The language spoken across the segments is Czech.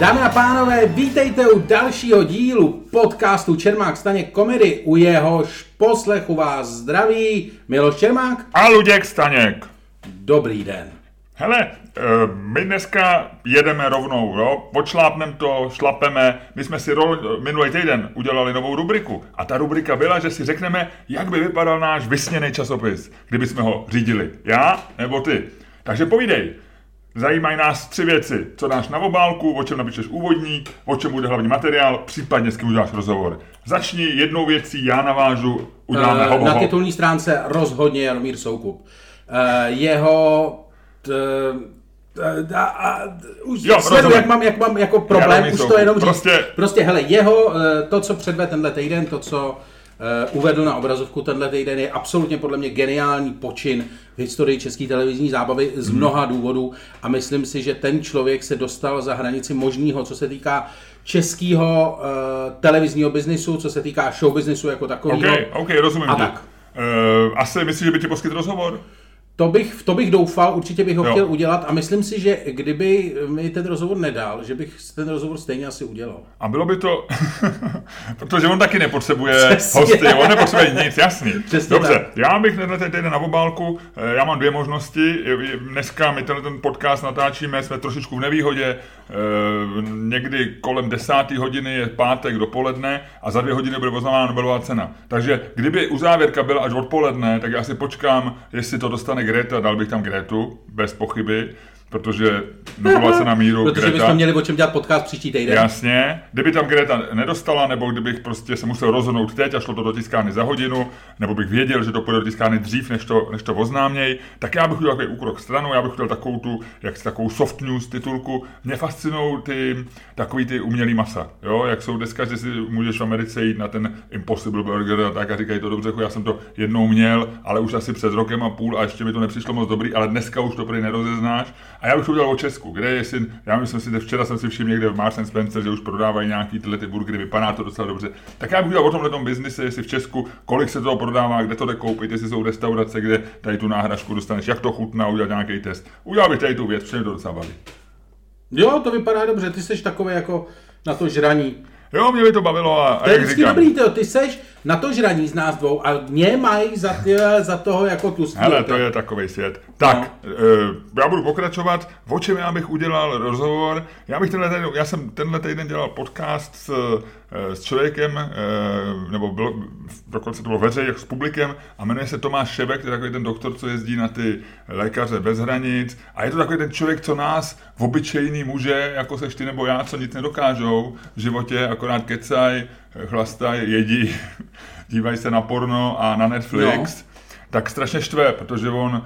Dámy a pánové, vítejte u dalšího dílu podcastu Čermákstaněk komedy, u jehož poslechu vás zdraví Miloš Čermák a Luděk Staněk. Dobrý den. Hele, my dneska jedeme rovnou, jo? Počlápneme to, šlapeme. My jsme si minulý týden udělali novou rubriku a ta rubrika byla, že si řekneme, jak by vypadal náš vysněný časopis, kdyby jsme ho řídili. Já nebo ty. Takže povídej. Zajímají nás tři věci. Co dáš na obálku, o čem napíšeš úvodník, o čem bude hlavní materiál, případně s kým uděláš rozhovor. Začni jednou věcí, já navážu, uděláme ho. Na titulní stránce rozhodně Jaromír Soukup. Jeho... už sledu, jak mám jako problém, už to jenom říct. Prostě hele, jeho, to, co předved tenhle týden, to, co uvedl na obrazovku tenhle týden, je absolutně podle mě geniální počin v historii české televizní zábavy z mnoha důvodů a myslím si, že ten člověk se dostal za hranici možného, co se týká českého televizního biznisu, co se týká show biznisu jako takového. OK, rozumím. Asi myslíš, že by ti poskytl rozhovor? To bych doufal, určitě bych ho chtěl udělat a myslím si, že kdyby mi ten rozhovor nedal, že bych ten rozhovor stejně asi udělal. A bylo by to, protože on taky nepotřebuje přesně. Hosty, on nepotřebuje nic, jasný. Přesně. Dobře, tak. Já bych tenhle na obálku, já mám dvě možnosti, dneska my tenhle podcast natáčíme, jsme trošičku v nevýhodě, někdy kolem 10:00 je pátek dopoledne a za 2 hodiny bude oznámena Nobelová cena. Takže kdyby uzávěrka byla až odpoledne, tak já si počkám, jestli to dostane Greta, dal bych tam Gretu, bez pochyby, protože Nobelová cena míru Greta. Protože bychom měli o čem dělat podcast příští týden. Jasně, kdyby tam Greta nedostala, nebo kdybych prostě se musel rozhodnout teď a šlo to do tiskárny za hodinu, nebo bych věděl, že to půjde do tiskárny dřív, než to oznáměj, tak já bych udělal takový úkrok stranou, já bych udělal takovou tu, jak takovou soft news titulku. Mě fascinují takový ty umělý masa, jo, jak jsou dneska, že si můžeš v Americe jít na ten Impossible burger a tak a říkají to dobře, já jsem to jednou měl, ale už asi před rokem a půl a ještě mi to nepřišlo moc dobrý, ale dneska už to prý nerozeznáš. A já bych to udělal o Česku, kde je syn, já myslím si, že včera jsem si všiml někde v Marks & Spencer, že už prodávají nějaký tyhle ty burgery, vypadá to docela dobře. Tak já bych udělal o tomhletom biznise, jestli v Česku, kolik se toho prodává, kde to jde koupit, jestli jsou restaurace, kde tady tu náhražku dostaneš, jak to chutná, udělat nějaký test. Udělal bych tady tu věc, protože to docela baví. Jo, to vypadá dobře, ty seš takový jako na to žraní. Jo, mě by to bavilo a to je vždycky dobrý, ty seš na to žraní z nás dvou a mě mají za toho jako tlustý. Hele, to je takovej svět. Tak, no. Já budu pokračovat. O čem já bych udělal rozhovor? Já jsem tenhle týden dělal podcast s člověkem, nebo bylo, dokonce to bylo veřejně, s publikem, a jmenuje se Tomáš Šebek, to je takový ten doktor, co jezdí na ty lékaře bez hranic. A je to takový ten člověk, co nás, obyčejný muže, jako seš ty nebo já, co nic nedokážou v životě, akorát kecaj, chlastaj, jedí, dívají se na porno a na Netflix, tak strašně štve, protože on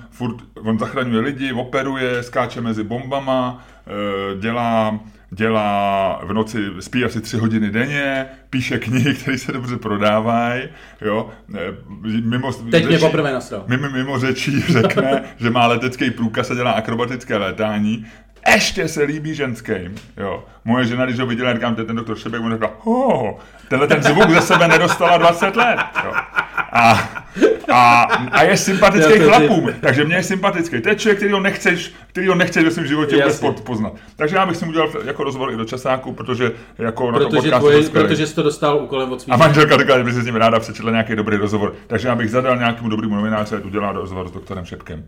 zachraňuje lidi, operuje, skáče mezi bombama, dělá v noci, spí asi 3 hodiny denně, píše knihy, které se dobře prodávají, jo, mimo řečí řekne, že má letecký průkaz a dělá akrobatické létání. Ještě se líbí ženským, jo. Moje žena, když ho viděla, říkám, ten doktor Šebek, on říká, tenhle ten zvuk ze sebe nedostala 20 let, jo. A je sympatický chlapům, takže mě je sympatický. To je člověk, který ho nechceš ve svém životě vůbec poznat. Takže já bych si udělal jako rozhovor i do časáku, protože jako na to podcastu je skvělý. Protože jsi to dostal úkolem od svých. A manželka říkala, že by se s ním ráda přečetla nějaký dobrý rozhovor. Takže já bych zadal nějakému dobrému novináři, ať udělá rozhovor s doktorem Šebkem.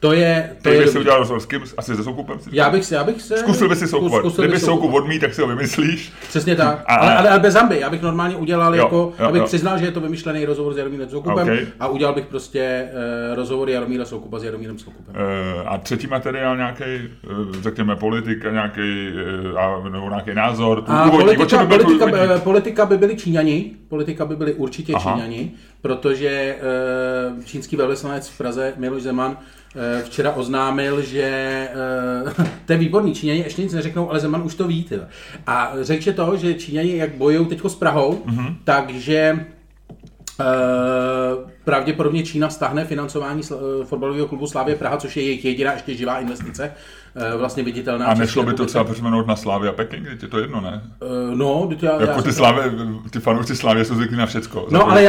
To je bych si udělal rozhovor s kým? Asi se Soukupem? Já bych se... Zkusil by si Soukup. Kdyby Soukup odmí, tak si ho vymyslíš. Přesně tak. Ale bez zamby. Já bych normálně udělal abych přiznal, že je to vymyšlený rozhovor s Jaromírem Soukupem a udělal bych prostě rozhovor Jaromíra Soukupa s Jaromírem Soukupem. A třetí materiál nějaký, řekněme politika, nějaký nebo nějaký názor. Politika by byli Číňani. Politika by byli určitě Číňani, protože čínský velvyslanec v Praze Miloš Zeman včera oznámil, že to je výborný, Číňani ještě nic neřeknou, ale Zeman už to ví. Tyhle. A řekl to, že Číňani jak bojují teď s Prahou, takže pravděpodobně Čína stáhne financování fotbalového klubu Slavia Praha, což je jejich jediná ještě živá investice, vlastně viditelná. A nešlo by to třeba přeměnout na Slavia Peking, když je to jedno, ne? Ty fanoušci Slavie jsou zvyklí na všecko. No, ale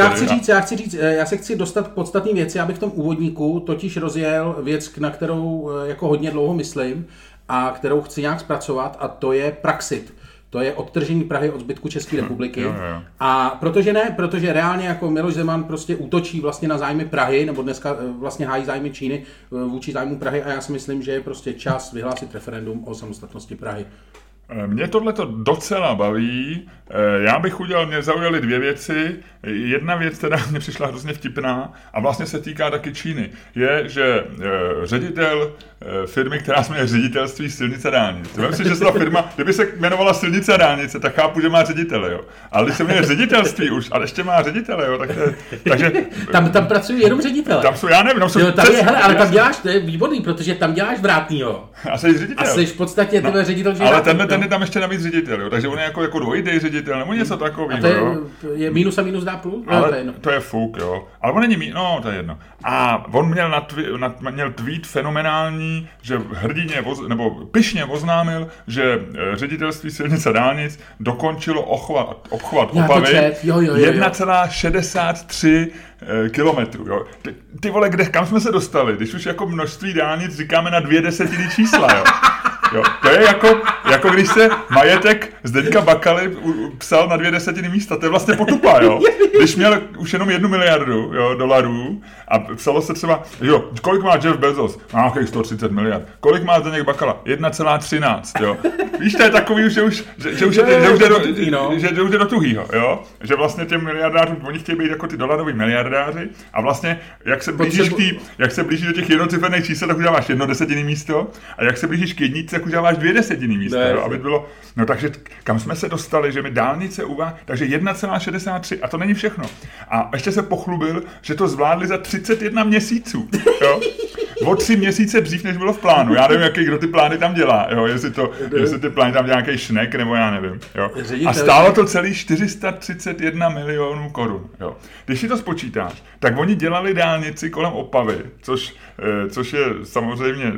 já se chci dostat k podstatné věci, abych v tom úvodníku totiž rozjel věc, na kterou jako hodně dlouho myslím, a kterou chci nějak zpracovat, a to je Praxit. To je odtržení Prahy od zbytku České republiky. Jo. A protože reálně jako Miloš Zeman prostě útočí vlastně na zájmy Prahy, nebo dneska vlastně hájí zájmy Číny vůči zájmu Prahy, a já si myslím, že je prostě čas vyhlásit referendum o samostatnosti Prahy. Mě tohleto docela baví. Mě zaujaly dvě věci. Jedna věc, která mě přišla hrozně vtipná a vlastně se týká taky Číny, je, že ředitel firmy, která se jmenuje Ředitelství silnic a dálnic. Vem si, že ta firma, kdyby se jmenovala Silnice a dálnice, tak chápu, že má ředitele, jo. Ale když se jmenuje Ředitelství už, ale ještě má ředitele, jo, takže tam pracují jenom ředitele. Tam jsou, já nevím, ale tam děláš, to je výborný, protože tam děláš vrátnýho. A jsi ředitel. A jsi v podstatě ředitel, že. Ale ten je tam ještě navíc ředitel, jo. Takže on je jako dvojitý ředitel, nebo něco takového, jo. Je minus a minus dá plus. To je fuk, jo. Ale on není to je jedno. A on měl měl tweet fenomenální, že hrdině nebo pyšně oznámil, že Ředitelství silnic a dálnic dokončilo obchvat Opavy 1,63 kilometrů. Jo. Ty vole, kam jsme se dostali, když už jako množství dálnic říkáme na 0,2 čísla, jo. Jo, to je jako když se majetek Zdeňka Bakaly psal na 0,2 místa, to je vlastně potupa, jo. Když měl už jenom 1 miliardu dolarů a psalo se třeba, jo, kolik má Jeff Bezos? Má 130 miliard. Kolik má Zdeněk Bakala? 1,13, jo. Víš, to je takový, že už jde do tuhýho, jo. Že vlastně těm miliardářům, oni chtějí být jako ty dolaroví miliardáři a vlastně, jak se blížíš do těch jednociferných čísel, tak uděláš 1 desetinné místo a jak se blížíš k jednici, tak uděláš 2 desetinné místa, jo, aby bylo, takže kam jsme se dostali, že mi dálnice takže 1,63 a to není všechno. A ještě se pochlubil, že to zvládli za 31 měsíců, jo. O 3 měsíce dřív, než bylo v plánu. Já nevím, kdo ty plány tam dělá, jo, jestli ty plány tam dělá nějaký šnek, nebo já nevím, jo. A stálo to celý 431 milionů korun, jo. Když si to spočítáš, tak oni dělali dálnici kolem Opavy, což je samozřejmě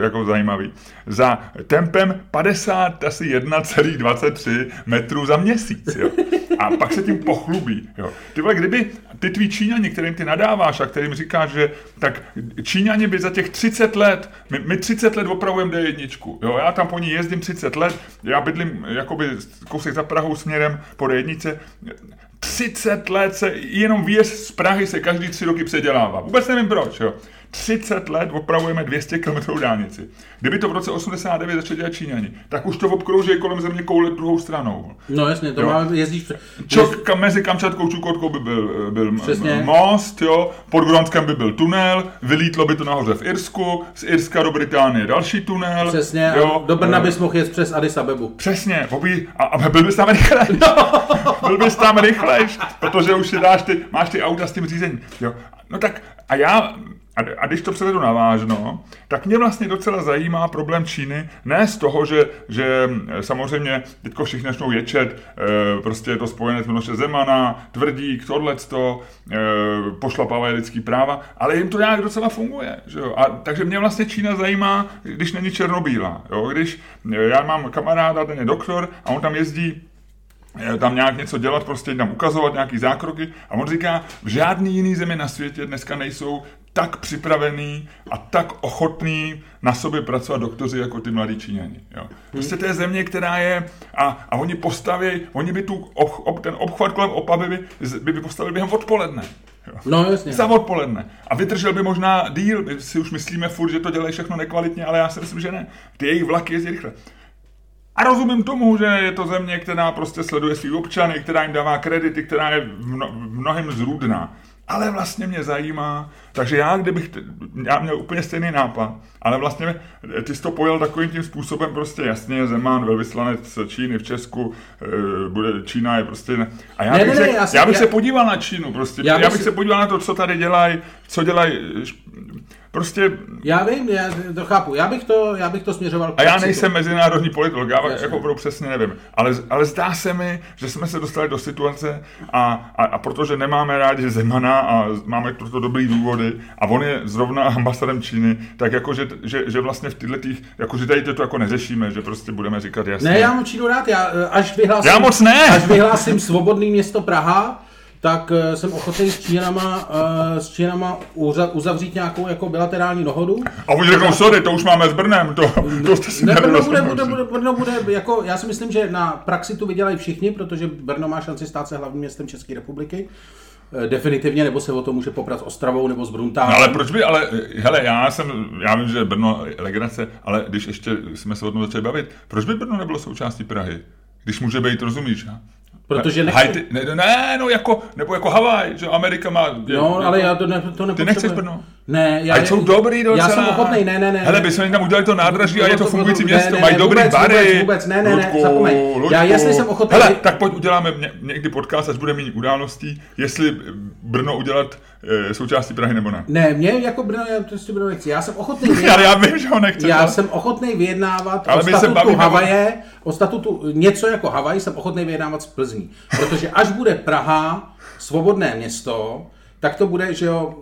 jako zajímavý, za tempem 51,23 metrů za měsíc, jo. A pak se tím pochlubí, jo. Ty vole, kdyby ty tvý Číňani, kterým ty nadáváš a kterým říkáš, že tak Číňani by za těch 30 let, my 30 let opravujeme D1, jo, já tam po ní jezdím 30 let, já bydlím jakoby kousek za Prahou směrem po D1, 30 let se jenom výjezd z Prahy se každý 3 roky předělává, vůbec nevím proč, jo. 30 let opravujeme 200 km dálnici. Kdyby to v roce 89 začali dělat Číňani, tak už to obkrouží kolem země koule druhou stranou. No jasně, to má jezdíš. Mezi Kamčatkou Čukotkou by byl most, jo, pod Grónskem by byl tunel, vylítlo by to nahoře v Irsku, z Irska do Británie další tunel. Přesně, jo, do Brna bys mohl jet přes Addis Abebu. Přesně, a byl bys tam rychlejš. Byl bys tam rychlejš, protože už si máš ty auta s tím řízením. Jo. No tak a já... A když to převedu na vážno, tak mě vlastně docela zajímá problém Číny, ne z toho, že samozřejmě teďko všichni začnou ječet, prostě je to spojené s Miloše Zemana, Tvrdík, tohleto, pošlapavé lidský práva, ale jim to nějak docela funguje. Že jo? A takže mě vlastně Čína zajímá, když není černobílá. Jo? Když já mám kamaráda, ten je doktor a on tam jezdí, tam nějak něco dělat, prostě tam ukazovat nějaký zákroky a on říká, v žádný jiný zemi na světě dneska nejsou tak připravený a tak ochotný na sobě pracovat doktoři jako ty mladí Číňani. Jo. Prostě to je země, která je a oni postaví, oni by ten obchvat kolem Opavy by postavili během odpoledne. Jo. No jasně. Za odpoledne. A vydržel by možná díl, my si už myslíme furt, že to dělají všechno nekvalitně, ale já si myslím, že ne. Ty jejich vlaky jezdí rychle. A rozumím tomu, že je to země, která prostě sleduje svý občany, která jim dává kredity, která je mnohem zrůdná. Ale vlastně mě zajímá, takže já měl úplně stejný nápad, ale vlastně ty jsi to pojel takovým tím způsobem, prostě jasně, Zeman, velvyslanec Číny v Česku, Čína je prostě... A já bych se podíval na Čínu, prostě, já bych se podíval na to, co tady dělají, prostě... Já vím, já to chápu, já bych to směřoval... A já nejsem mezinárodní politolog, já jako přesně nevím, ale zdá se mi, že jsme se dostali do situace a protože nemáme rádi Zemana a máme proto dobrý důvody a on je zrovna ambasadorem Číny, tak jakože že vlastně v týhletých, jakože tady to jako neřešíme, že prostě budeme říkat jasně. Ne, já mám Čínu rád, až vyhlásím svobodný město Praha, tak jsem ochotný s Čínama uzavřít nějakou jako bilaterální dohodu. A oni řeknou, sorry, to už máme s Brnem, to jste si Brno bude, jako, já si myslím, že na praxi tu vydělají všichni, protože Brno má šanci stát se hlavním městem České republiky. Definitivně, nebo se o to může poprat s Ostravou nebo s Bruntálem. No ale proč by, já vím, že Brno je legrace, ale když ještě jsme se o tom začali bavit, proč by Brno nebylo součástí Prahy, když může být, rozumíš? Protože jako Havaj, že Amerika má... ale já to nepotřebuji. Ty nechceš Brno? Ne, já... A jsou dobrý docela. Já jsem ochotnej, ne. Hele, by jsme tam udělali to nádraží a je to fungující město, mají dobrý bary. Vůbec, zapomeň. Já jestli jsem ochotnej... Hele, tak pojď uděláme někdy podcast, až bude méně událostí, jestli Brno udělat součástí Prahy nebo ne. Ne, mě jako Brno, já prostě Brno nechci. Já jsem ochotnej... Ale já vím, že ho nechci. Já jsem ochotnej vyjednávat o statutu Havaje, o statutu něco jako Havaj, jsem ochotnej vyjednávat s Plzní. Protože až bude Praha svobodné město, tak to bude, že jo,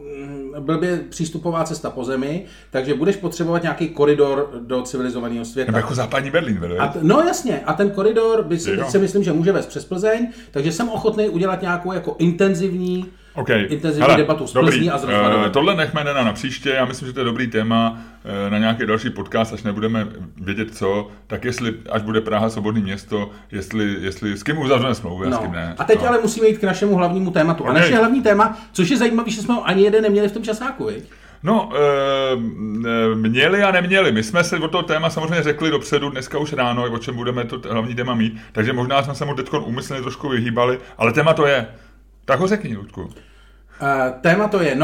blbě přístupová cesta po zemi, takže budeš potřebovat nějaký koridor do civilizovaného světa. Nebo jako západní Berlín, no jasně, a ten koridor by si myslím, že může vést přes Plzeň, takže jsem ochotný udělat nějakou jako intenzivní debatu s Plzní a s Rozvadovou. Tohle nechme na příště, já myslím, že to je dobrý téma na nějaký další podcast, až nebudeme vědět co, tak jestli, až bude Praha svobodné město, jestli s kým uzavřeme smlouvu a s kým ne. A teď ale musíme jít k našemu hlavnímu tématu. Okay. A naše hlavní téma, což je zajímavé, že jsme ho ani jeden neměli v tom časáku, viď? No, měli a neměli. My jsme se o toho téma samozřejmě řekli dopředu, dneska už ráno, o čem budeme to hlavní téma mít, takže možná jsme se mu teďkon úmyslně trošku vyhýbali, ale téma to je. Tak ho řekni, Ludku. Téma to je,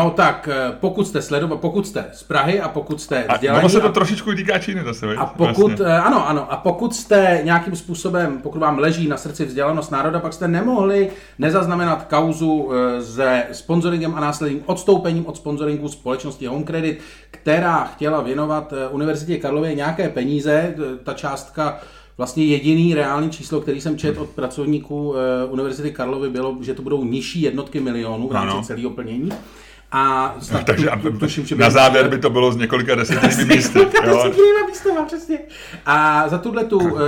pokud jste z Prahy a pokud jste vzdělaní... A ono se to trošičku týká Číny zase, veď? A pokud jste nějakým způsobem, pokud vám leží na srdci vzdělanost národa, pak jste nemohli nezaznamenat kauzu se sponzoringem a následným odstoupením od sponzoringu společnosti Home Credit, která chtěla věnovat Univerzitě Karlově nějaké peníze, ta částka... Vlastně jediný reální číslo, který jsem četl od pracovníků Univerzity Karlovy, bylo, že to budou nižší jednotky milionů v rámci celého plnění. A takže na závěr by to bylo z několika desetinými místy. Přesně. A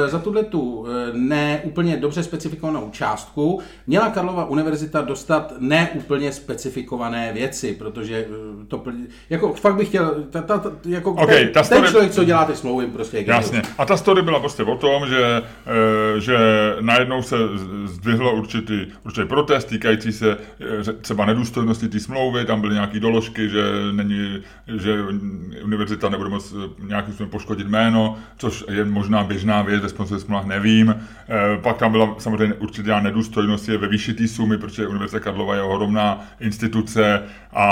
za tuhletu neúplně dobře specifikovanou částku měla Karlova univerzita dostat neúplně specifikované věci, protože to jako fakt bych chtěl, ten člověk, co dělá ty smlouvy, prostě je jasně. A ta story byla prostě o tom, že najednou se zdvihlo určitý protest týkající se třeba nedůstojnosti té smlouvy, tam byly nějaký doložky, že univerzita nebude moc nějakým způsobem poškodit jméno, což je možná běžná věc, ve sponzorských smlouvách nevím. Pak tam byla samozřejmě určitá nedůstojnost ve výši té sumy, protože Univerzita Karlova je ohromná instituce a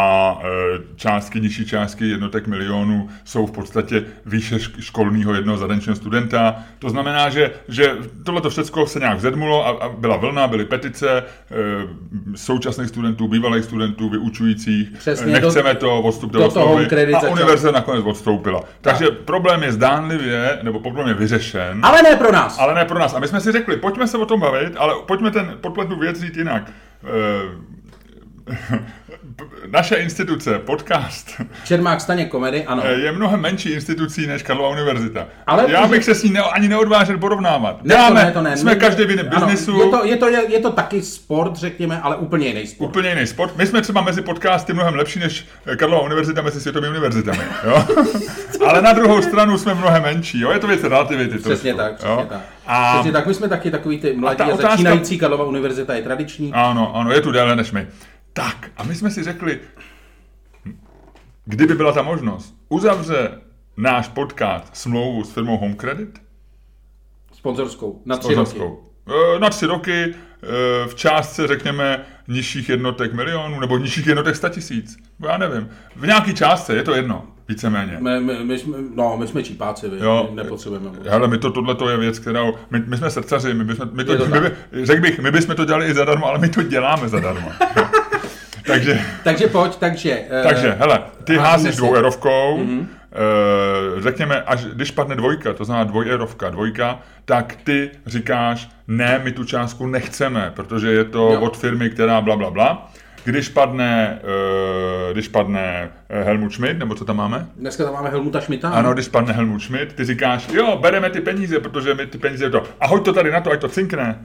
částky, nižší částky jednotek milionů jsou v podstatě výše školního jednoho zahraničního studenta. To znamená, že tohleto všechno se nějak vzedmulo a byla vlna, byly petice současných studentů, bývalých studentů, vyučujících. Přesně, nechceme to odstup do oslovy a univerzita nakonec odstoupila. Takže problém je zdánlivě, nebo problém je vyřešen. Ale ne pro nás. A my jsme si řekli, pojďme se o tom bavit, ale pojďme ten podplatnou věc říct jinak. Naše instituce, podcast Čermákstaněk komedy, ano, je mnohem menší institucí než Karlova univerzita. Ale já bych se s ní ani neodvážel porovnávat. Jsme každý v jiném biznesu. Je to taky sport, řekněme, ale úplně jiný sport. My jsme třeba mezi podcasty mnohem lepší než Karlova univerzita mezi světovými univerzitami. Jo? Ale na druhou stranu jsme mnohem menší. Jo? Je to věc relativity. Přesně tak. Přesně tak, my jsme taky takový ty mladí a začínající. Karlova univerzita je tradiční. Ano, je tu déle než my. Tak, a my jsme si řekli, kdyby byla ta možnost, uzavře náš podcast smlouvu s firmou Home Credit? Sponzorskou, na 3 roky. Na 3 roky, v částce, řekněme, nižších jednotek milionů, nebo nižších jednotek 100 000, já nevím. V nějaký částce, je to jedno, víceméně. My jsme čípáci, nepotřebujeme. Hele, tohle je věc, kterou... My jsme srdcaři, my bychom to dělali i zadarmo, ale my to děláme zadarmo. Takže, hele, ty házíš 2 eurovkou, řekněme, až když padne 2, to znamená 2 eurovka, tak ty říkáš, ne, my tu částku nechceme, protože je to od firmy, která blablabla. Když padne Helmut Schmidt, nebo co tam máme? Dneska tam máme Helmuta Schmidta. Ano, když padne Helmut Schmidt, ty říkáš, jo, bereme ty peníze, protože my ty peníze to... A hoď to tady na to, ať to cinkne.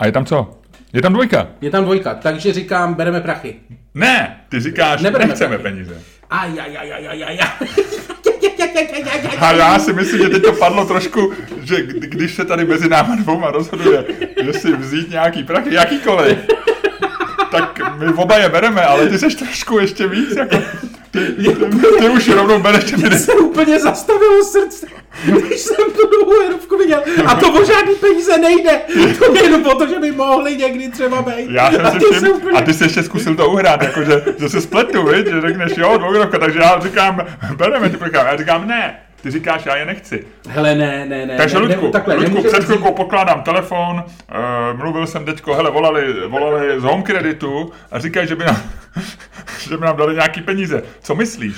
A je tam co? Je tam dvojka. Je tam dvojka, takže říkám, bereme prachy. Ne, ty říkáš, nechceme peníze. A já si myslím, že teď to padlo trošku, že když se tady mezi náma dvouma rozhoduje, že si vzít nějaký prachy, jakýkoliv, tak my oba je bereme, ale ty seš trošku ještě víc, jako... Ty už rovnou bereš... Mě se úplně zastavilo srdce, když jsem tu novou jerovku viděl. A to o žádný peníze nejde. To je jenom o to, že by mohli někdy třeba být. A ty jsi ještě zkusil to uhrát, jakože že se spletu, viď? Že řekneš, jo, dvoujerovka, takže já říkám, bereme, ty prkám. Já říkám, ne. Ty říkáš, já je nechci. Hele, ne. Takže Ludku, před chvilkou pokládám telefon, mluvil jsem teďko, hele, volali z Home Creditu a říkají, že by nám dali nějaký peníze. Co myslíš?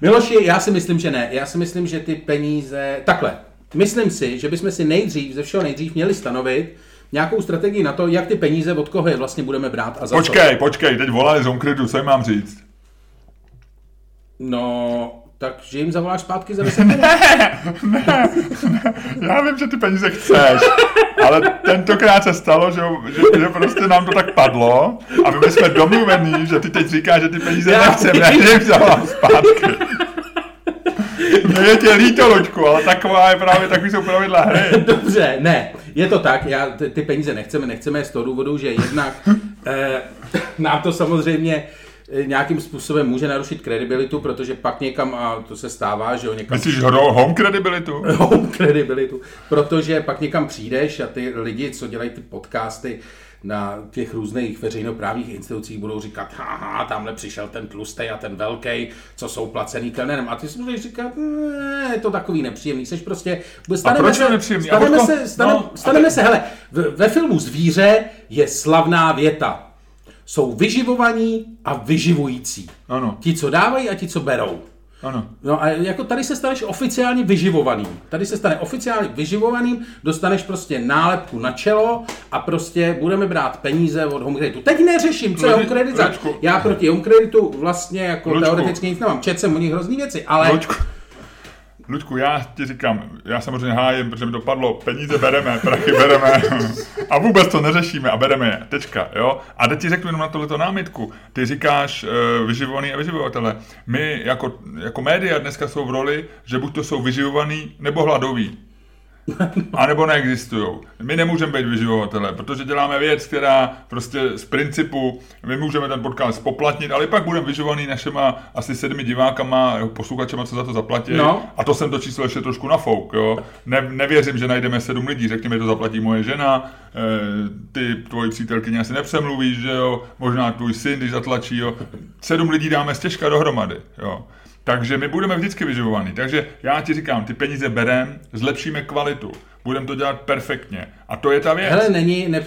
Miloši, já si myslím, že ne. Já si myslím, že ty peníze... Takhle, myslím si, že bychom si ze všeho nejdřív měli stanovit nějakou strategii na to, jak ty peníze, od koho je vlastně budeme brát a za co. Počkej, teď volali z Home Creditu, co jim mám říct? No, takže jim zavoláš zpátky za 10 minut. Ne, já vím, že ty peníze chceš, ale tentokrát se stalo, že prostě nám to tak padlo a my jsme domluvení, že ty teď říkáš, že ty peníze nechceme, já jim zavolám zpátky. Mně je tě líto, Luďku, ale takový jsou pravidla hry. Dobře, ne, je to tak, ty peníze nechceme z toho důvodu, že jednak nám to samozřejmě nějakým způsobem může narušit kredibilitu, protože pak někam, a to se stává, že jo, někam... Myslíš home kredibilitu? Home kredibilitu, protože pak někam přijdeš a ty lidi, co dělají ty podcasty na těch různých veřejnoprávních institucích, budou říkat, aha, tamhle přišel ten tlustej a ten velkej, co jsou placený Kellnerem. A ty si můžeš říkat, ne, je to takový nepříjemný, seš prostě... Staneme se, hele, ve filmu Zvíře je slavná věta. Jsou vyživovaní a vyživující. Ano. Ti, co dávají a ti, co berou. Ano. No a jako tady se staneš oficiálně vyživovaným. Tady se stane oficiálně vyživovaným, dostaneš prostě nálepku na čelo a prostě budeme brát peníze od Home Creditu. Teď neřeším, co je Home Credit zač. Já proti Home Creditu vlastně jako teoreticky nic nemám. Četl jsem o nich hrozný věci, ale... Ludku, já ti říkám, já samozřejmě hájím, protože mi to padlo, peníze bereme, prachy bereme a vůbec to neřešíme a bereme je, tečka, jo. A teď ti řeknu jenom na tohleto námitku, ty říkáš vyživovaný a vyživovatele, my jako média dneska jsou v roli, že buď to jsou vyživovaný nebo hladoví. A nebo neexistujou. My nemůžeme být vyživovatelé, protože děláme věc, která prostě z principu, my můžeme ten podcast poplatnit, ale pak budeme vyživovaný našima asi 7 divákama, posluchačema, co za to zaplatí. No. A to jsem to číslo ještě trošku nafouk, jo. Nevěřím, že najdeme 7 lidí, řekněme, to zaplatí moje žena, ty tvoji přítelkyně asi nepřemluvíš, že jo, možná tvůj syn, když zatlačí, jo. 7 lidí dáme stěžka dohromady, jo. Takže my budeme vždycky vyživovaní. Takže já ti říkám, ty peníze berem, zlepšíme kvalitu, budeme to dělat perfektně. A to je ta věc. Hele,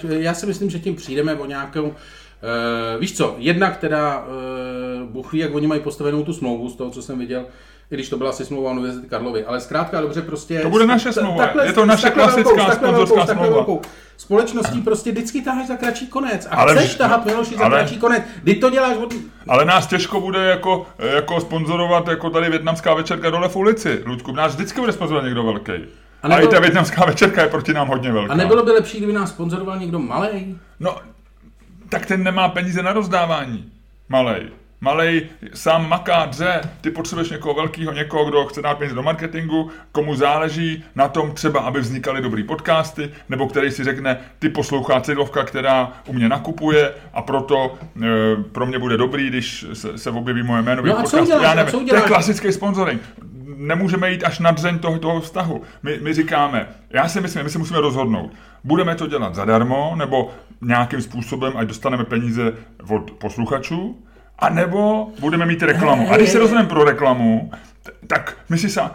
já si myslím, že tím přijdeme o nějakou, víš co, jednak teda, Bůh ví, jak oni mají postavenou tu smlouvu z toho, co jsem viděl, i když to byla asi smlouva Univerzity Karlovy, ale zkrátka dobře prostě... To bude naše smlouva, je to naše klasická sponzorská smlouva. Společností prostě vždycky táháš za kratší konec a chceš tahat, Miloši, za kratší konec. Kdy to děláš od... Ale nás těžko bude jako sponzorovat jako tady vietnamská večerka dole v ulici, Luďku. Nás vždycky bude sponzorovat někdo velký. A i ta vietnamská večerka je proti nám hodně velká. A nebylo by lepší, kdyby nás sponzoroval někdo malej? No, tak ten nemá peníze na rozdávání. Malej, sám maká, dře, ty potřebuješ někoho velkého, někoho, kdo chce dát peníze do marketingu, komu záleží na tom třeba, aby vznikaly dobrý podcasty, nebo který si řekne, ty poslouchá cedlovka, která u mě nakupuje a proto pro mě bude dobrý, když se objeví moje jméno. No a co uděláš? To je klasický sponsoring. Nemůžeme jít až na dřeň toho vztahu. My říkáme, my se musíme rozhodnout. Budeme to dělat zadarmo, nebo nějakým způsobem, ať dostaneme peníze od posluchačů, a nebo budeme mít reklamu. A když se rozhodneme pro reklamu, tak my si sám...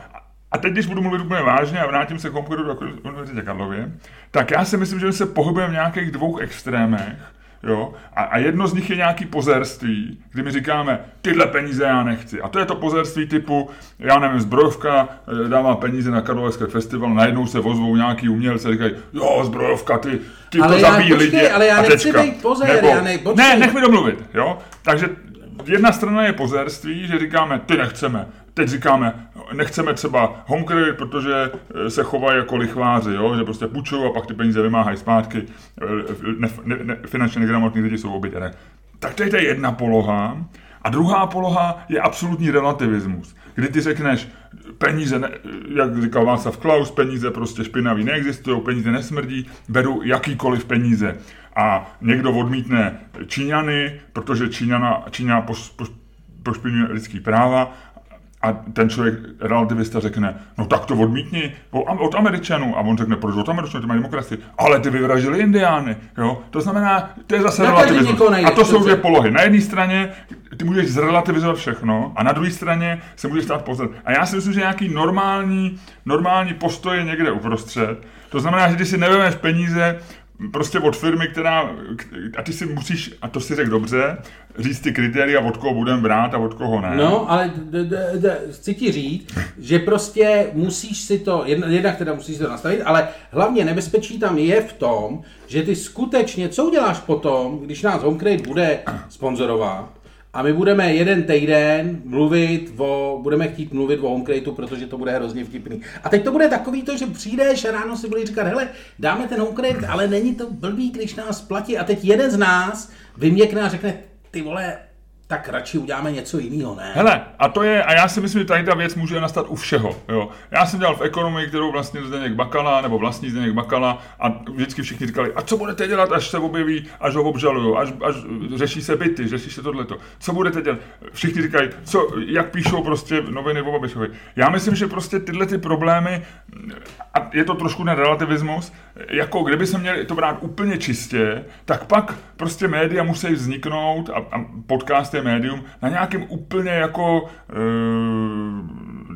A teď, když budu mluvit úplně vážně a vrátím se k Home Creditu do Univerzitě Karlově, tak já si myslím, že se pohybujeme v nějakých 2 extrémech. Jo? A jedno z nich je nějaký pozerství, kdy my říkáme, tyhle peníze já nechci. A to je to pozerství typu, já nevím, Zbrojovka dává peníze na Karlovarský festival, najednou se ozvou nějaký umělci a říkají, jo, Zbrojovka, ty to zabíjí lidi. Ale já nechci být pozér, ne, nech mi domluvit, jo? Takže jedna strana je pozérství, že říkáme, ty nechceme. Teď říkáme, nechceme třeba Home Credit, protože se chovají jako lichváři, jo? Že prostě půjčují a pak ty peníze vymáhají zpátky, finančně negramotní lidi jsou obytné. Tak to je jedna poloha. A druhá poloha je absolutní relativismus, kdy ty řekneš, peníze, jak říkal Václav Klaus, peníze prostě špinavý neexistují, peníze nesmrdí, beru jakýkoliv peníze. A někdo odmítne Číňany, protože Číňa pošpinuje lidský práva, a ten člověk, relativista, řekne, no tak to odmítni od Američanů. A on řekne, proč od Američanů, ty mají demokracii. Ale ty vyvražili Indiány, jo. To znamená, to je zase relativismus. A to jsou dvě polohy. Na jedné straně ty můžeš zrelativizovat všechno a na druhé straně se můžeš stát pozor. A já si myslím, že nějaký normální postoj je někde uprostřed. To znamená, že když si nevezmeš peníze prostě od firmy, a ty si musíš, a to si řekl dobře, říct ty kritéria, od koho budeme brát a od koho ne. No, ale chci ti říct, že prostě musíš si to, jednak teda musíš si to nastavit, ale hlavně nebezpečí tam je v tom, že ty skutečně, co uděláš potom, když nás Home Credit bude sponzorovat, a my budeme jeden týden budeme chtít mluvit o Home Creditu, protože to bude hrozně vtipný. A teď to bude takový to, že přijdeš a ráno si budeš říkat, hele, dáme ten Home Credit, ale není to blbý, když nás platí. A teď jeden z nás vyměkne a řekne, ty vole, tak radši uděláme něco jiného, ne? Hele, a já si myslím, že tady ta věc může nastat u všeho, jo. Já jsem dělal v ekonomii, kterou vlastnil Zdeněk Bakala a vždycky všichni říkali, a co budete dělat, až se objeví, až ho obžalujou, až řeší se byty, řeší se tohleto. Co budete dělat? Všichni říkají, jak píšou prostě noviny o Babišovi. Já myslím, že prostě tyhle ty problémy, a je to trošku na relativismus, jako kdyby se měli to brát úplně čistě, tak pak prostě média musí vzniknout a podcast je médium na nějakém úplně jako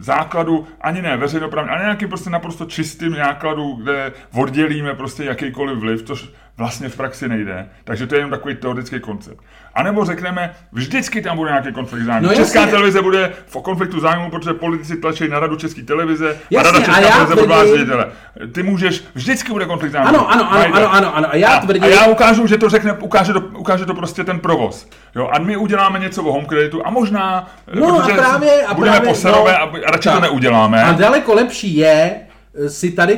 základu, ani ne veřejnoprávně, ale nějakým prostě naprosto čistým základu, kde oddělíme prostě jakýkoliv vliv, což vlastně v praxi nejde. Takže to je jenom takový teoretický koncept. A nebo řekneme, vždycky tam bude nějaký konflikt zájmu. No Česká televize bude v konfliktu zájmu, protože politici tlačí na Radu České televize a Rada Česká televize bude vás ředitele. Ty můžeš, vždycky bude konflikt zájmu. Ano. A já ukážu, že to řekne, ukáže to prostě ten provoz. Jo, a my uděláme něco o Home Creditu a možná budeme poserové a radši to neuděláme. A daleko lepší je si tady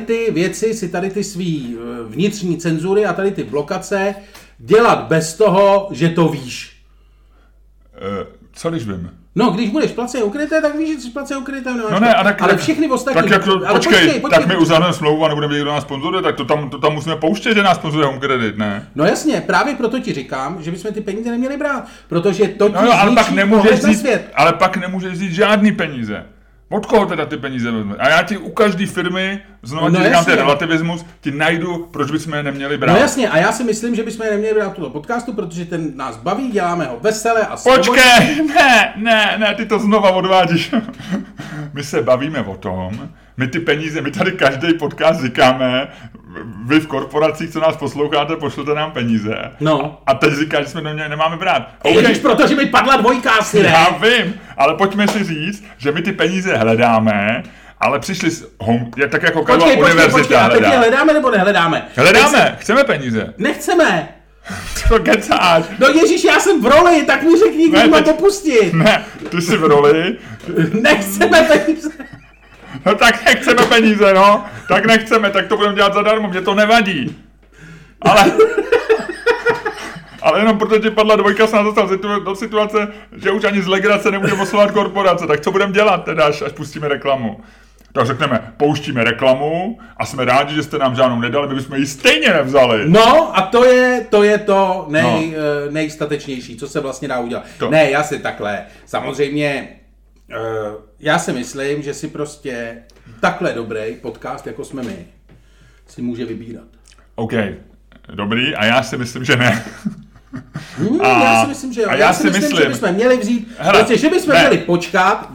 ty svý vnitřní cenzury a tady ty blokace dělat bez toho, že to víš. Co když vím? No, když budeš placený u Greta, tak víš, že jsi placený u Greta. Ale všichni ostatní. Tak my uzavřeme smlouvu a nebudeme někdo nás sponzoruje, tak to tam musíme pouštět, že nás sponzoruje Home Credit, ne? No jasně, právě proto ti říkám, že bychom ty peníze neměli brát, protože to ti ale pak nemůžeš vzít žádný peníze. Od koho teda ty peníze vezme? A já ti u každé firmy, znovu ti říkám ten relativismus, ti najdu, proč bychom je neměli brát. No jasně, a já si myslím, že bychom je neměli brát v tomto podcastu, protože ten nás baví, děláme ho veselé a svobodně. Počkej, ne, ty to znova odvádíš. My se bavíme o tom, my tady každý podcast říkáme, vy v korporacích, co nás posloucháte, pošlete nám peníze. No. A teď říkáš, že jsme do něj nemáme brát. Okay. Ježíš, protože mi padla dvojka asi, ne? Já vím, ale pojďme si říct, že my ty peníze hledáme, ale přišli tak jako Karlova univerzita hledá. A teď je hledáme nebo nehledáme? Hledáme, chceme peníze. Nechceme. Co kecáš? No Ježíš, já jsem v roli, tak mi řekni, když mám to pustit. Ne, ty jsi v roli. Nechceme peníze. No tak nechceme peníze, no. Tak nechceme, tak to budeme dělat zadarmo, mě to nevadí. Ale jenom protože padla dvojka, se nás dostal do situace, že už ani z legrace nemůžeme oslovovat korporace. Tak co budeme dělat teda, až pustíme reklamu? Tak řekneme, pouštíme reklamu a jsme rádi, že jste nám žádnou nedali, my bychom ji stejně nevzali. No a to je to nejstatečnější, co se vlastně dá udělat. To. Ne, já si takhle, samozřejmě... já si myslím, že si prostě takhle dobrý podcast, jako jsme my, si může vybírat. OK, dobrý, a já si myslím, že ne. Já si myslím, že jo. Já si myslím, že bychom měli vzít, prostě, že bychom měli počkat,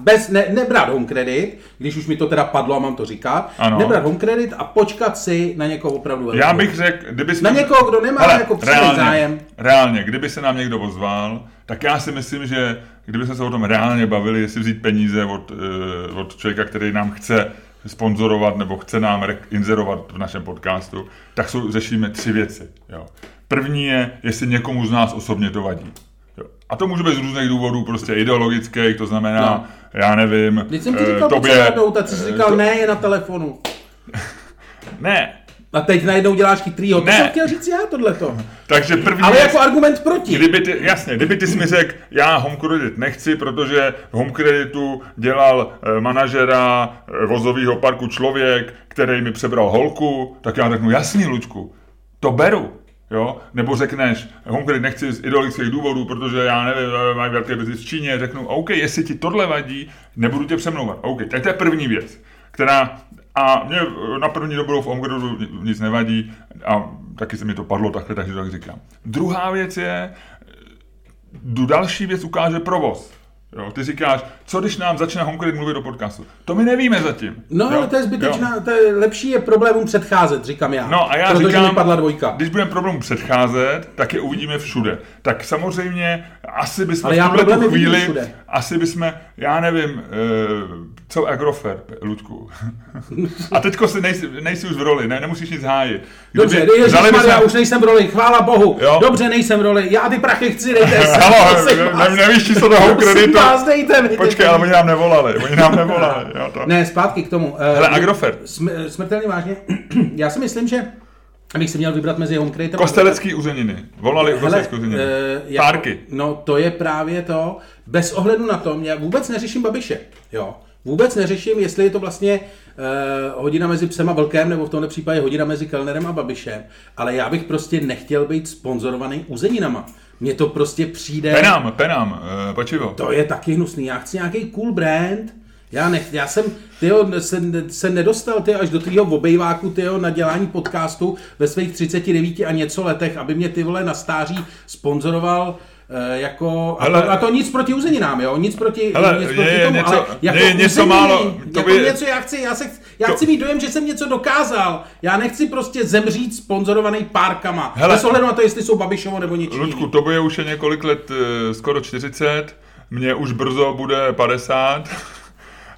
nebrat Home Credit, když už mi to teda padlo a mám to říkat, ano. Nebrat Home Credit a počkat si na někoho opravdu. Já bych řekl, na někoho, kdo nemá jako přímý zájem. Reálně, kdyby se nám někdo ozval, tak já si myslím, že kdybychom se o tom reálně bavili, jestli vzít peníze od člověka, který nám chce sponzorovat nebo chce nám inzerovat v našem podcastu, tak řešíme tři věci. Jo. První je, jestli někomu z nás osobně to vadí. Jo. A to může být z různých důvodů, prostě ideologických, to znamená, já nevím, když jsem ti říkal, tak jsi říkal, ne, je na telefonu. Ne. A teď najednou děláš chytrýho, to jsem chtěl říct já tohleto. Takže první ale jako argument proti. Kdyby ty jsi mi řekl, já Home Credit nechci, protože v Home Creditu dělal manažera vozového parku člověk, který mi přebral holku, tak já řeknu, jasný, Luďku, to beru. Jo? Nebo řekneš, Home Credit nechci z ideologických důvodů, protože já nevím, mají velké biznis v Číně, řeknu, OK, jestli ti tohle vadí, nebudu tě přemlouvat. OK, tak to je první věc, která... A mě na první dobu v Home Creditu nic nevadí a taky se mi to padlo takhle, takže to tak říkám. Druhá věc je, další věc ukáže provoz. Jo, ty říkáš, co když nám začne Home Credit mluvit do podcastu? To my nevíme zatím. No, jo? Ale to je zbytečná, to je lepší je problémům předcházet, říkám já. No a já říkám, padla dvojka. Když budeme problémům předcházet, tak je uvidíme všude. Tak samozřejmě, asi bychom v tuhle chvíli, já nevím, co Agrofert, Luďku. A teďko si nejsi už v roli, ne, nemusíš nic hájit. Dobře, já už nejsem v roli, chvála Bohu. Jo? Dobře, nejsem v roli, já ty prachy chci, dejte se. Nevíš, či to Home Creditu. Počkej, ale oni nám nevolali. Jo, to. Ne, zpátky k tomu. Hele, Agrofert. Smrtelně vážně, já si myslím, že abych si měl vybrat mezi Home Creditem... Kostelecký uzeniny. Volali kostelecký uzeniny. Párky. No, to je právě to. Bez ohledu na to, já vůbec neřeším Babiše. Jo. Vůbec neřeším, jestli je to vlastně hodina mezi psem a vlkem, nebo v tomhle případě hodina mezi Kellnerem a Babišem. Ale já bych prostě nechtěl být sponzorovaný uzeninama. Mně to prostě přijde... Penám, pačivo. To je taky hnusný. Já chci nějaký cool brand. Já jsem se nedostal až do tvýho obejváku na dělání podcastu ve svých 39 a něco letech, aby mě ty vole na stáří sponzoroval jako... Hele, a to nic proti uzeninám, jo? Nic proti tomu, ale jako je něco uzeniny, málo, to jako by... něco já chci mít dojem, že jsem něco dokázal. Já nechci prostě zemřít sponzorovaný párkama. Hele, bez ohledu na to, jestli jsou Babišovo nebo něčí. Ludku, to bude už je několik let, skoro 40, mně už brzo bude 50.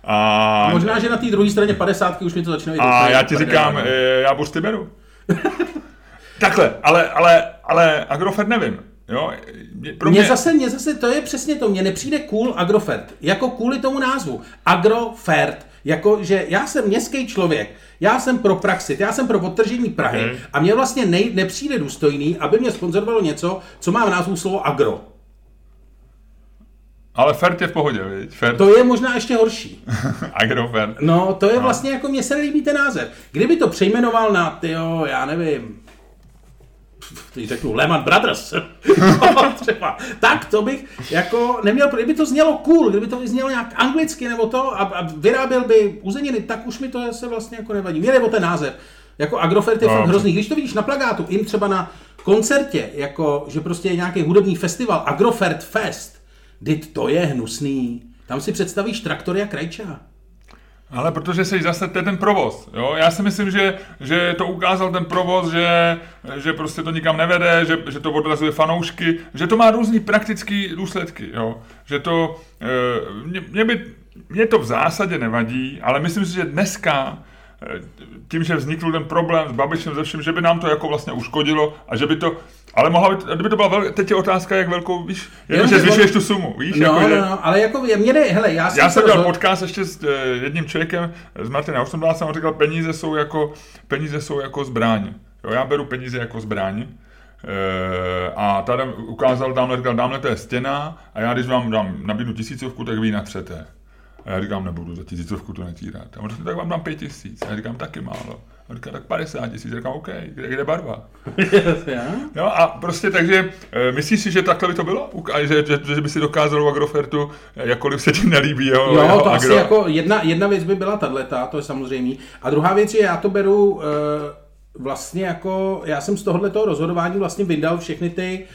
A možná, že na té druhé straně 50 už mi to začne vidět. A já ti říkám, já buď ty beru. Takhle, ale Agrofert nevím. Jo, mě zase, to je přesně to, mně nepřijde cool Agrofert, jako kvůli tomu názvu, Agrofert, jako že já jsem městský člověk, já jsem pro Praxit, já jsem pro podtržení Prahy a mně vlastně nepřijde důstojný, aby mě sponzorovalo něco, co má v názvu slovo agro. Ale Fert je v pohodě, viď? To je možná ještě horší. Agrofert. No, to je vlastně, jako mně se líbí ten název. Kdyby to přejmenoval na, já nevím... Teď řeknu Lehman Brothers, třeba. Tak to bych jako neměl, kdyby to znělo cool, kdyby to znělo nějak anglicky nebo to a vyráběl by uzeniny, tak už mi to se vlastně jako nevadí. Mě nebo ten název, jako Agrofert je fakt hrozný. Když to vidíš na plakátu, jim třeba na koncertě, jako že prostě je nějaký hudební festival, Agrofert Fest, dit to je hnusný. Tam si představíš traktory a krajča. Ale protože jsi zase, to je ten provoz, jo? Já si myslím, že to ukázal ten provoz, že prostě to nikam nevede, že to odrazuje fanoušky, že to má různý praktický důsledky, jo? Že to, mě to v zásadě nevadí, ale myslím si, že dneska, tím, že vznikl ten problém s Babišem, ze vším, že by nám to jako vlastně uškodilo a že by to, ale mohla by, kdyby to byla velká, teď je otázka, jak velkou, víš, jenom, že zvyšuješ tu sumu, víš, no, jako no, ale jako, mě ne, hele, já jsem dělal podcast ještě s jedním člověkem, s Martinem, už jsem dál jsem říkal, peníze jsou jako zbraň, jo, já beru peníze jako zbraň a tady ukázal, dámhle to je stěna a já, když vám dám, nabídnu 1000, tak vy ji natřete. A já říkám, nebudu za 1000 to natírat. A on říká, tak vám dám 5000. A já říkám, taky málo. A říká, tak 50 000. A říkám, OK, kde barva? No a prostě takže, myslíš si, že takhle by to bylo? Že by si dokázalo v Agrofertu, jakkoliv se ti nelíbí, jo? Jo, to asi jako jedna věc by byla tato, to je samozřejmě. A druhá věc je, já to beru vlastně jako, já jsem z tohoto rozhodování vlastně vyndal všechny ty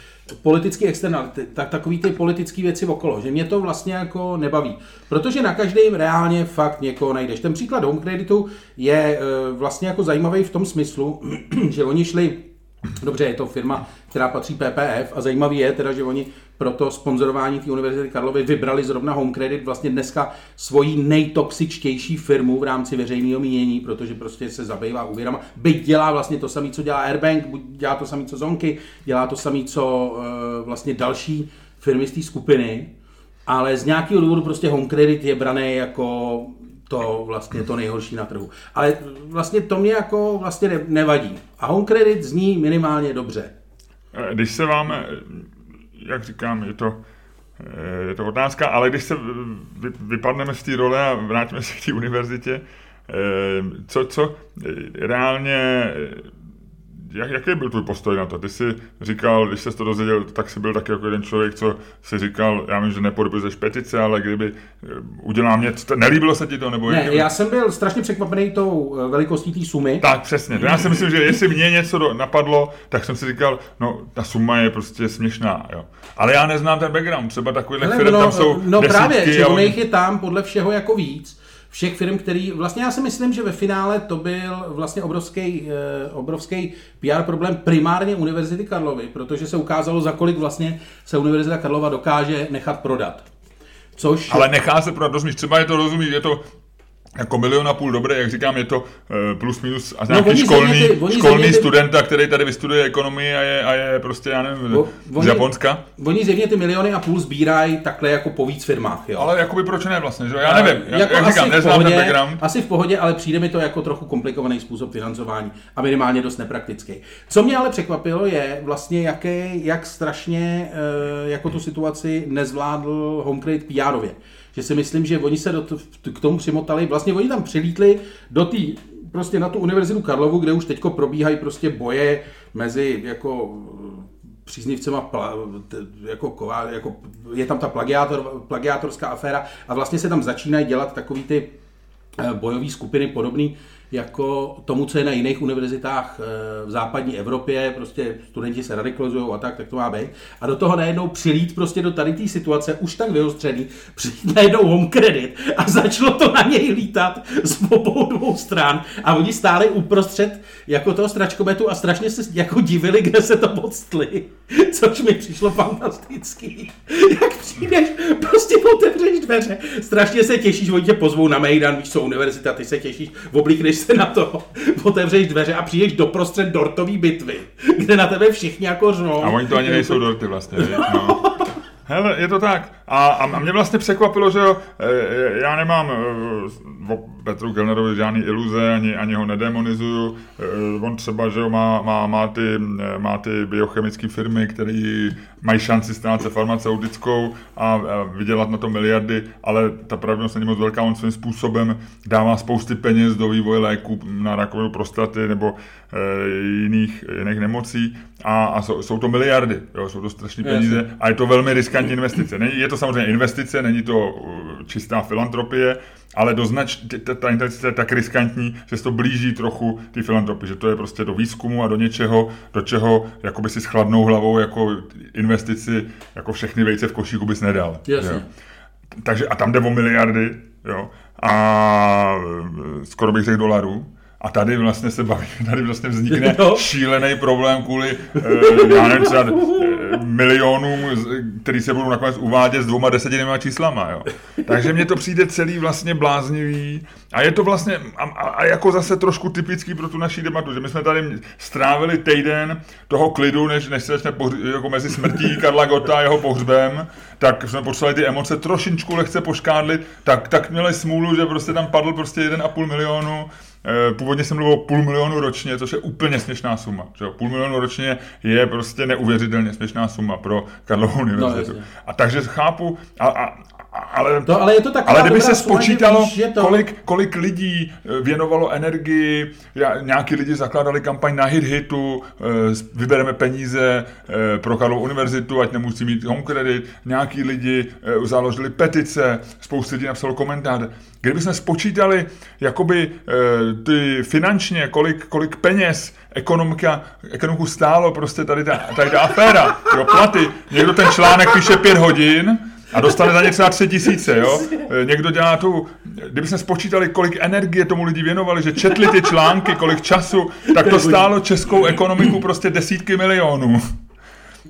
politický externality, tak takový ty politické věci okolo, že mě to vlastně jako nebaví. Protože na každém reálně fakt někoho najdeš. Ten příklad Home Creditu je vlastně jako zajímavý v tom smyslu, že oni šli, dobře, je to firma, která patří PPF a zajímavý je teda, že oni pro to sponzorování té Univerzity Karlovy vybrali zrovna Home Credit vlastně dneska svoji nejtoxičtější firmu v rámci veřejného mínění, protože prostě se zabývá úvěrama. Byť dělá vlastně to samé, co dělá Airbank, dělá to samé, co Zonky, dělá to samé, co vlastně další firmy z té skupiny, ale z nějakého důvodu prostě Home Credit je braný jako to vlastně to nejhorší na trhu. Ale vlastně to mě jako vlastně nevadí. A Home Credit zní minimálně dobře. Když se vám, jak říkám, je to otázka, ale když se vypadneme z té role a vrátíme se k té univerzitě, co reálně, jaký byl tvůj postoj na to? Ty jsi říkal, když jsi to dozvěděl, tak jsi byl taky jako jeden člověk, co jsi říkal, já vím, že nepodepisuješ petice, ale kdyby udělám něco, nelíbilo se ti to? Nebo ne, já jsem byl strašně překvapený tou velikostí té sumy. Tak přesně, já si myslím, že jestli mě něco napadlo, tak jsem si říkal, no ta suma je prostě směšná, jo. Ale já neznám ten background, třeba takovýhle firm tam jsou no desítky. No právě, že on je tam podle všeho jako víc. Všech firm, který vlastně já si myslím, že ve finále to byl vlastně obrovský PR problém primárně Univerzity Karlovy, protože se ukázalo, za kolik vlastně se Univerzita Karlova dokáže nechat prodat. Což... Ale nechá se prodat, rozumíš, třeba je to, rozumíš, je to jako 1,5 milionu dobré, jak říkám, je to plus minus a nějaký školní studenta, který tady vystuduje ekonomii a je prostě, já nevím, z Japonska. Oni zjevně ty 1,5 milionu sbírají takhle jako po víc firmách, jo. Ale jakoby proč ne vlastně, že? Já nevím, jako jak říkám, neznám ten background. Asi v pohodě, ale přijde mi to jako trochu komplikovaný způsob financování a minimálně dost nepraktický. Co mě ale překvapilo je vlastně, jak strašně jako tu situaci nezvládl Home Credit PR-ově. Že si myslím, že oni se k tomu přimotali, vlastně oni tam přilítli do té, prostě na tu Univerzitu Karlovu, kde už teďko probíhají prostě boje mezi jako příznivcema, jako je tam ta plagiátorská aféra a vlastně se tam začínají dělat takový ty bojové skupiny podobný jako tomu, co je na jiných univerzitách v západní Evropě, prostě studenti se radikalizují a tak to má být. A do toho najednou přilít prostě do tady té situace, už tak vyostřený, přilít najednou Home Credit a začalo to na něj lítat z obou dvou stran a oni stáli uprostřed jako toho stračkometu a strašně se jako divili, kde se to podstli, což mi přišlo fantastický. Jak přijdeš, prostě otevřeš dveře, strašně se těšíš, oni tě pozvou na mejdan, víš co, univerzita, ty se těšíš, oblíkneš se na to, otevřeš dveře a přijdeš doprostřed dortové bitvy, kde na tebe všichni jako řvou. A oni to ani nejsou dorty vlastně. No. Hele, je to tak. A mě vlastně překvapilo, že já nemám o Petru Kellnerovi žádný iluze, ani ho nedemonizuju. On třeba, že má ty biochemické firmy, které mají šanci stát se farmaceutickou a vydělat na to miliardy, ale ta pravděpodobnost není moc velká. On svým způsobem dává spousty peněz do vývoje léků na rakovinu prostaty nebo jiných nemocí a jsou to miliardy, jo, jsou to strašné peníze a je to velmi riskantní investice. Je to samozřejmě investice, není to čistá filantropie, ale ta investice je tak riskantní, že se to blíží trochu té filantropii, že to je prostě do výzkumu a do něčeho, do čeho jakoby si s chladnou hlavou jako investici, jako všechny vejce v košíku bys nedal. Jasně. Takže a tam jde o miliardy, jo, a skoro bych řekl dolarů. A tady vlastně se baví, tady vlastně vznikne šílený problém kvůli, já nevím, třeba milionům, který se budou nakonec uvádět s 2 desetinama číslama, jo. Takže mně to přijde celý vlastně bláznivý a je to vlastně, a jako zase trošku typický pro tu naší debatu, že my jsme tady strávili týden toho klidu, než se začne jako mezi smrtí Karla Gotta a jeho pohřbem, tak jsme potřebovali ty emoce trošičku lehce poškádlit, tak měli smůlu, že prostě tam padl prostě 1,5 milionu. Původně jsem mluvil o 0,5 milionu ročně, což je úplně směšná suma. Že? 0,5 milionu ročně je prostě neuvěřitelně směšná suma pro Karlovu univerzitu. No, a takže chápu, ale kdyby se spočítalo, kolik lidí věnovalo energii, nějaký lidi zakládali kampaň na HitHitu, vybereme peníze pro Karlovu univerzitu, ať nemusí mít Home Credit, nějaký lidi založili petice, spoustu lidí napsalo komentáře. Kdyby jsme spočítali jakoby ty finančně, kolik peněz ekonomiku stálo prostě tady ta aféra, jo, platy, někdo ten článek píše 5 hodin a dostane za ně třeba 3 000, jo, někdo dělá kdyby jsme spočítali, kolik energie tomu lidi věnovali, že četli ty články, kolik času, tak to stálo českou ekonomiku prostě 10 milionů.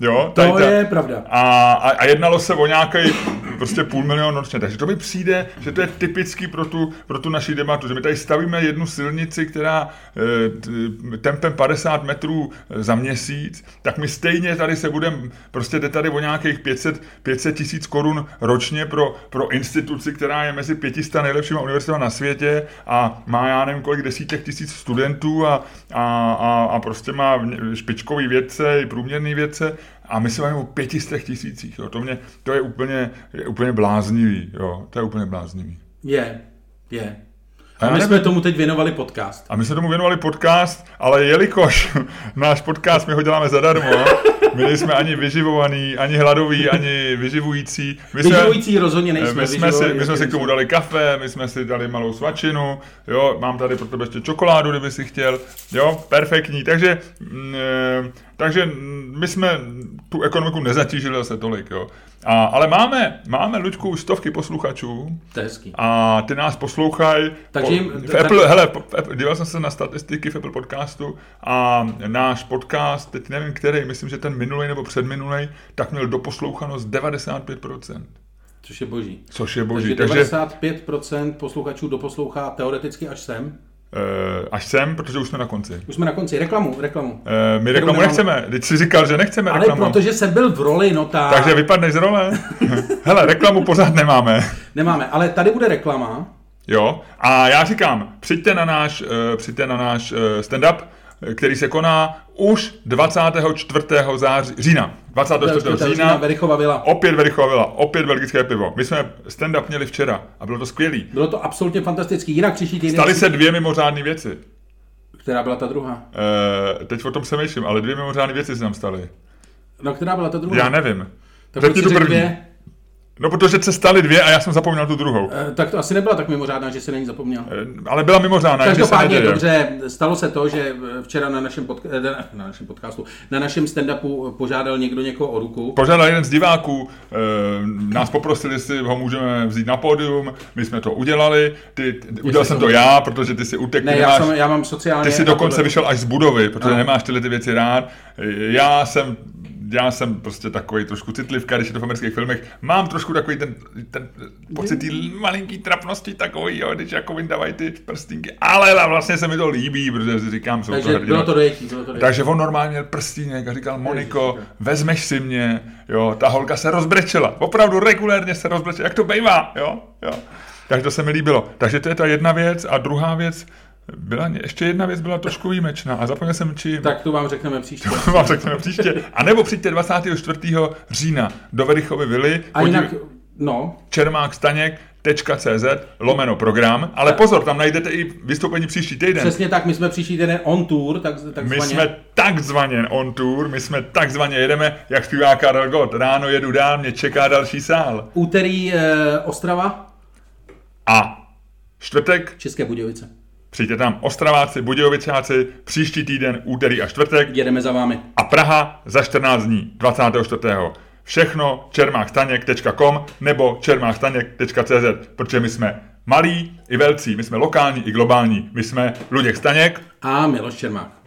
Jo, to je pravda. A jednalo se o nějaký prostě 500 000 ročně. Takže to mi přijde, že to je typický pro tu naši debatu, že my tady stavíme jednu silnici, která tempem 50 metrů za měsíc, tak my stejně tady se budeme, prostě jde tady o nějakých 500 000 korun ročně pro instituci, která je mezi 500 nejlepšíma univerzitama na světě a má já nevím kolik desítek tisíc studentů a prostě má špičkový vědce i průměrný vědce. A my se máme o 500 000. Jo. To je úplně bláznivý. Jo. To je úplně bláznivý. Je. A my jsme tomu teď věnovali podcast. A my jsme tomu věnovali podcast, ale jelikož náš podcast my ho děláme zadarmo, my nejsme ani vyživovaný, ani hladový, ani vyživující. Vyživující rozhodně nejsme. My jsme si k tomu dali kafe, my jsme si dali malou svačinu, jo, mám tady pro tebe ještě čokoládu, kdyby si chtěl, jo, perfektní. Takže my jsme tu ekonomiku nezatížili zase tolik, jo. Ale máme Luďku už 100 posluchačů. To je hezký. A ty nás poslouchají. Díval jsem se na statistiky v Apple podcastu a náš podcast, teď nevím který, myslím, že ten minulej nebo předminulej, tak měl doposlouchanost 95%. Což je boží. Takže 95% posluchačů doposlouchá teoreticky až sem. Protože už jsme na konci. Reklamu. My reklamu nechceme. Teď jsi říkal, že nechceme reklamu. Ale protože jsem byl v roli, Takže vypadneš z role. Hele, reklamu pořád nemáme. Nemáme, ale tady bude reklama. Jo, a já říkám, přijďte na náš stand-up, který se koná už 24. října. Werichova vila. Opět Werichova vila, opět belgické pivo. My jsme stand-up měli včera a bylo to skvělý. Bylo to absolutně fantastický. Jinak příští týden staly se dvě mimořádné věci. Která byla ta druhá? Teď o tom se myšlím, ale dvě mimořádné věci se nám staly. No, která byla ta druhá? Já nevím. Tak řekni tu první. No, protože se staly dvě a já jsem zapomněl tu druhou. Tak to asi nebyla tak mimořádná, že se na ní zapomněl. Ale byla mimořádná. Každopádně dobře, stalo se to, že včera na našem stand-upu požádal někoho o ruku. Požádal jeden z diváků, nás poprosili, jestli ho můžeme vzít na pódium, my jsme to udělali, udělal jsem to já, protože ty si utekl. Ne, já mám sociálně. Ty si dokonce vyšel až z budovy, protože nemáš tyhle ty věci rád. Já jsem prostě takový trošku citlivka, když je to v amerických filmech. Mám trošku takový ten pocit té malinký trapnosti takový, jo, když jako vyndávají ty prstinky. Ale vlastně se mi to líbí, protože si říkám, jsou to hrdina. Takže on normálně měl prstínek a říkal, Moniko, vezmeš si mě, jo, ta holka se rozbrečela. Opravdu regulérně se rozbrečela, jak to bývá, jo. Takže to se mi líbilo. Takže to je ta jedna věc a druhá věc, ještě jedna věc byla trošku výjimečná a zapomněl jsem čím. Tak to vám řekneme příště. A nebo přijďte 24. října do Werichovy vily. A jinak, Čermákstaněk.cz /program. Ale pozor, tam najdete i vystoupení příští týden. Přesně tak, my jsme příští týden on tour, takzvaně. My jsme takzvaně on tour, jedeme, jak zpívá Karel Gott. Ráno jedu dál, mě čeká další sál. Úterý Ostrava. A čtvrtek České Budějovice. Přijďte tam, Ostraváci, Budějovičáci, příští týden, úterý a čtvrtek. Jedeme za vámi. A Praha za 14 dní, 24. Všechno čermákstaněk.com nebo čermákstaněk.cz, protože my jsme malí i velcí, my jsme lokální i globální, my jsme Luděk Staněk a Miloš Čermák.